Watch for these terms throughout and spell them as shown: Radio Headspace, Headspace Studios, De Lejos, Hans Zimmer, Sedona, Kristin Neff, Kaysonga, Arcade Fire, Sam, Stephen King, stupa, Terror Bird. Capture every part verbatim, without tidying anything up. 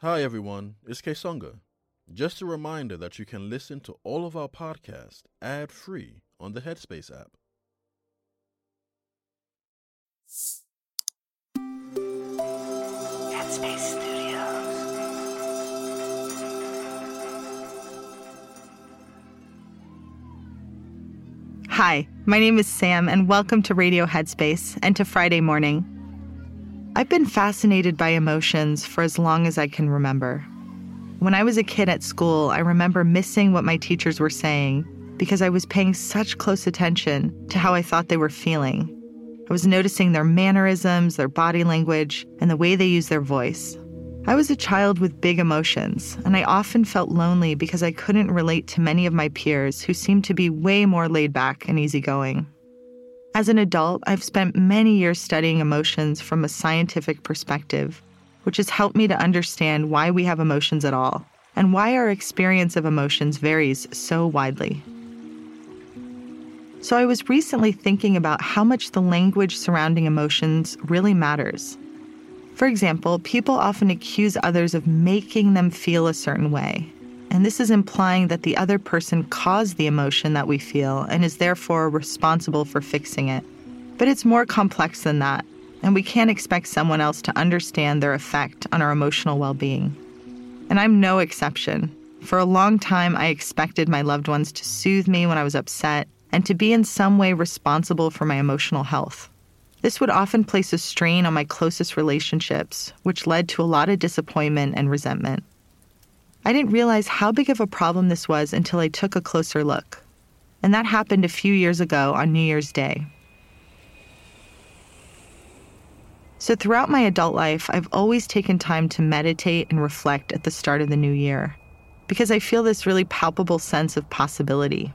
Hi everyone, it's Kaysonga. Just a reminder that you can listen to all of our podcasts ad-free on the Headspace app. Headspace Studios. Hi, my name is Sam and welcome to Radio Headspace and to Friday Morning. I've been fascinated by emotions for as long as I can remember. When I was a kid at school, I remember missing what my teachers were saying because I was paying such close attention to how I thought they were feeling. I was noticing their mannerisms, their body language, and the way they use their voice. I was a child with big emotions, and I often felt lonely because I couldn't relate to many of my peers who seemed to be way more laid back and easygoing. As an adult, I've spent many years studying emotions from a scientific perspective, which has helped me to understand why we have emotions at all and why our experience of emotions varies so widely. So I was recently thinking about how much the language surrounding emotions really matters. For example, people often accuse others of making them feel a certain way. And this is implying that the other person caused the emotion that we feel and is therefore responsible for fixing it. But it's more complex than that, and we can't expect someone else to understand their effect on our emotional well-being. And I'm no exception. For a long time, I expected my loved ones to soothe me when I was upset and to be in some way responsible for my emotional health. This would often place a strain on my closest relationships, which led to a lot of disappointment and resentment. I didn't realize how big of a problem this was until I took a closer look. And that happened a few years ago on New Year's Day. So throughout my adult life, I've always taken time to meditate and reflect at the start of the new year, because I feel this really palpable sense of possibility.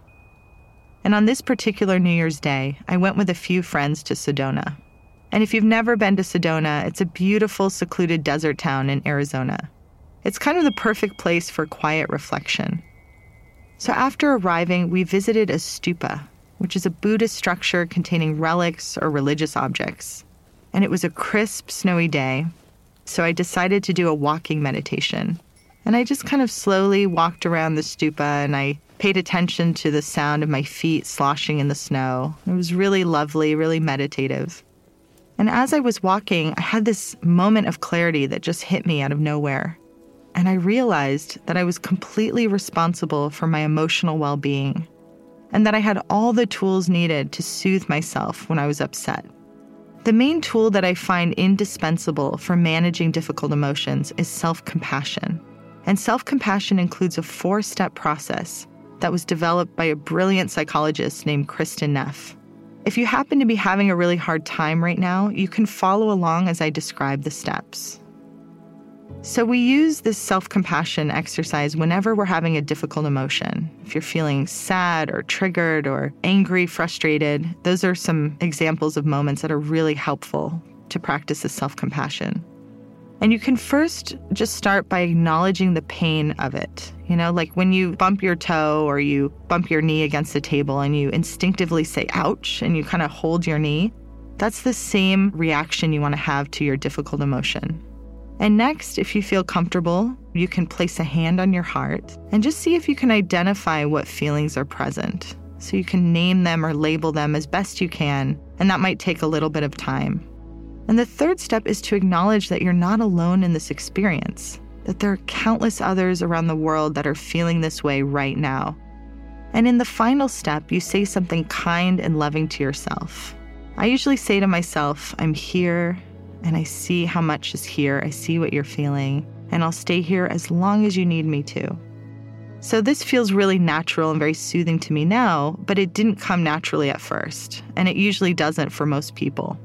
And on this particular New Year's Day, I went with a few friends to Sedona. And if you've never been to Sedona, it's a beautiful, secluded desert town in Arizona. It's kind of the perfect place for quiet reflection. So after arriving, we visited a stupa, which is a Buddhist structure containing relics or religious objects. And it was a crisp, snowy day, so I decided to do a walking meditation. And I just kind of slowly walked around the stupa, and I paid attention to the sound of my feet sloshing in the snow. It was really lovely, really meditative. And as I was walking, I had this moment of clarity that just hit me out of nowhere. And I realized that I was completely responsible for my emotional well-being and that I had all the tools needed to soothe myself when I was upset. The main tool that I find indispensable for managing difficult emotions is self-compassion. And self-compassion includes a four-step process that was developed by a brilliant psychologist named Kristin Neff. If you happen to be having a really hard time right now, you can follow along as I describe the steps. So we use this self-compassion exercise whenever we're having a difficult emotion. If you're feeling sad or triggered or angry, frustrated, those are some examples of moments that are really helpful to practice this self-compassion. And you can first just start by acknowledging the pain of it. You know, like when you bump your toe or you bump your knee against the table and you instinctively say, ouch, and you kind of hold your knee. That's the same reaction you want to have to your difficult emotion. And next, if you feel comfortable, you can place a hand on your heart and just see if you can identify what feelings are present. So you can name them or label them as best you can, and that might take a little bit of time. And the third step is to acknowledge that you're not alone in this experience, that there are countless others around the world that are feeling this way right now. And in the final step, you say something kind and loving to yourself. I usually say to myself, I'm here. And I see how much is here. I see what you're feeling. And I'll stay here as long as you need me to. So this feels really natural and very soothing to me now, but it didn't come naturally at first. And it usually doesn't for most people.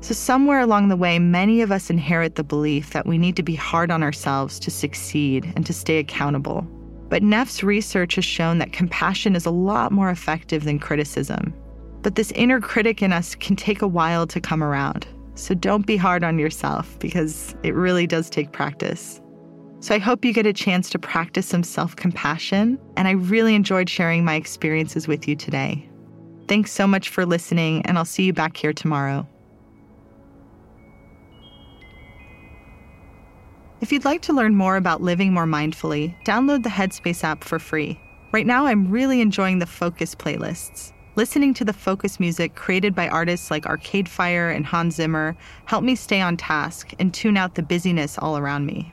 So somewhere along the way, many of us inherit the belief that we need to be hard on ourselves to succeed and to stay accountable. But Neff's research has shown that compassion is a lot more effective than criticism. But this inner critic in us can take a while to come around. So don't be hard on yourself because it really does take practice. So I hope you get a chance to practice some self-compassion, and I really enjoyed sharing my experiences with you today. Thanks so much for listening, and I'll see you back here tomorrow. If you'd like to learn more about living more mindfully, download the Headspace app for free. Right now, I'm really enjoying the Focus playlists. Listening to the Focus music created by artists like Arcade Fire and Hans Zimmer helped me stay on task and tune out the busyness all around me.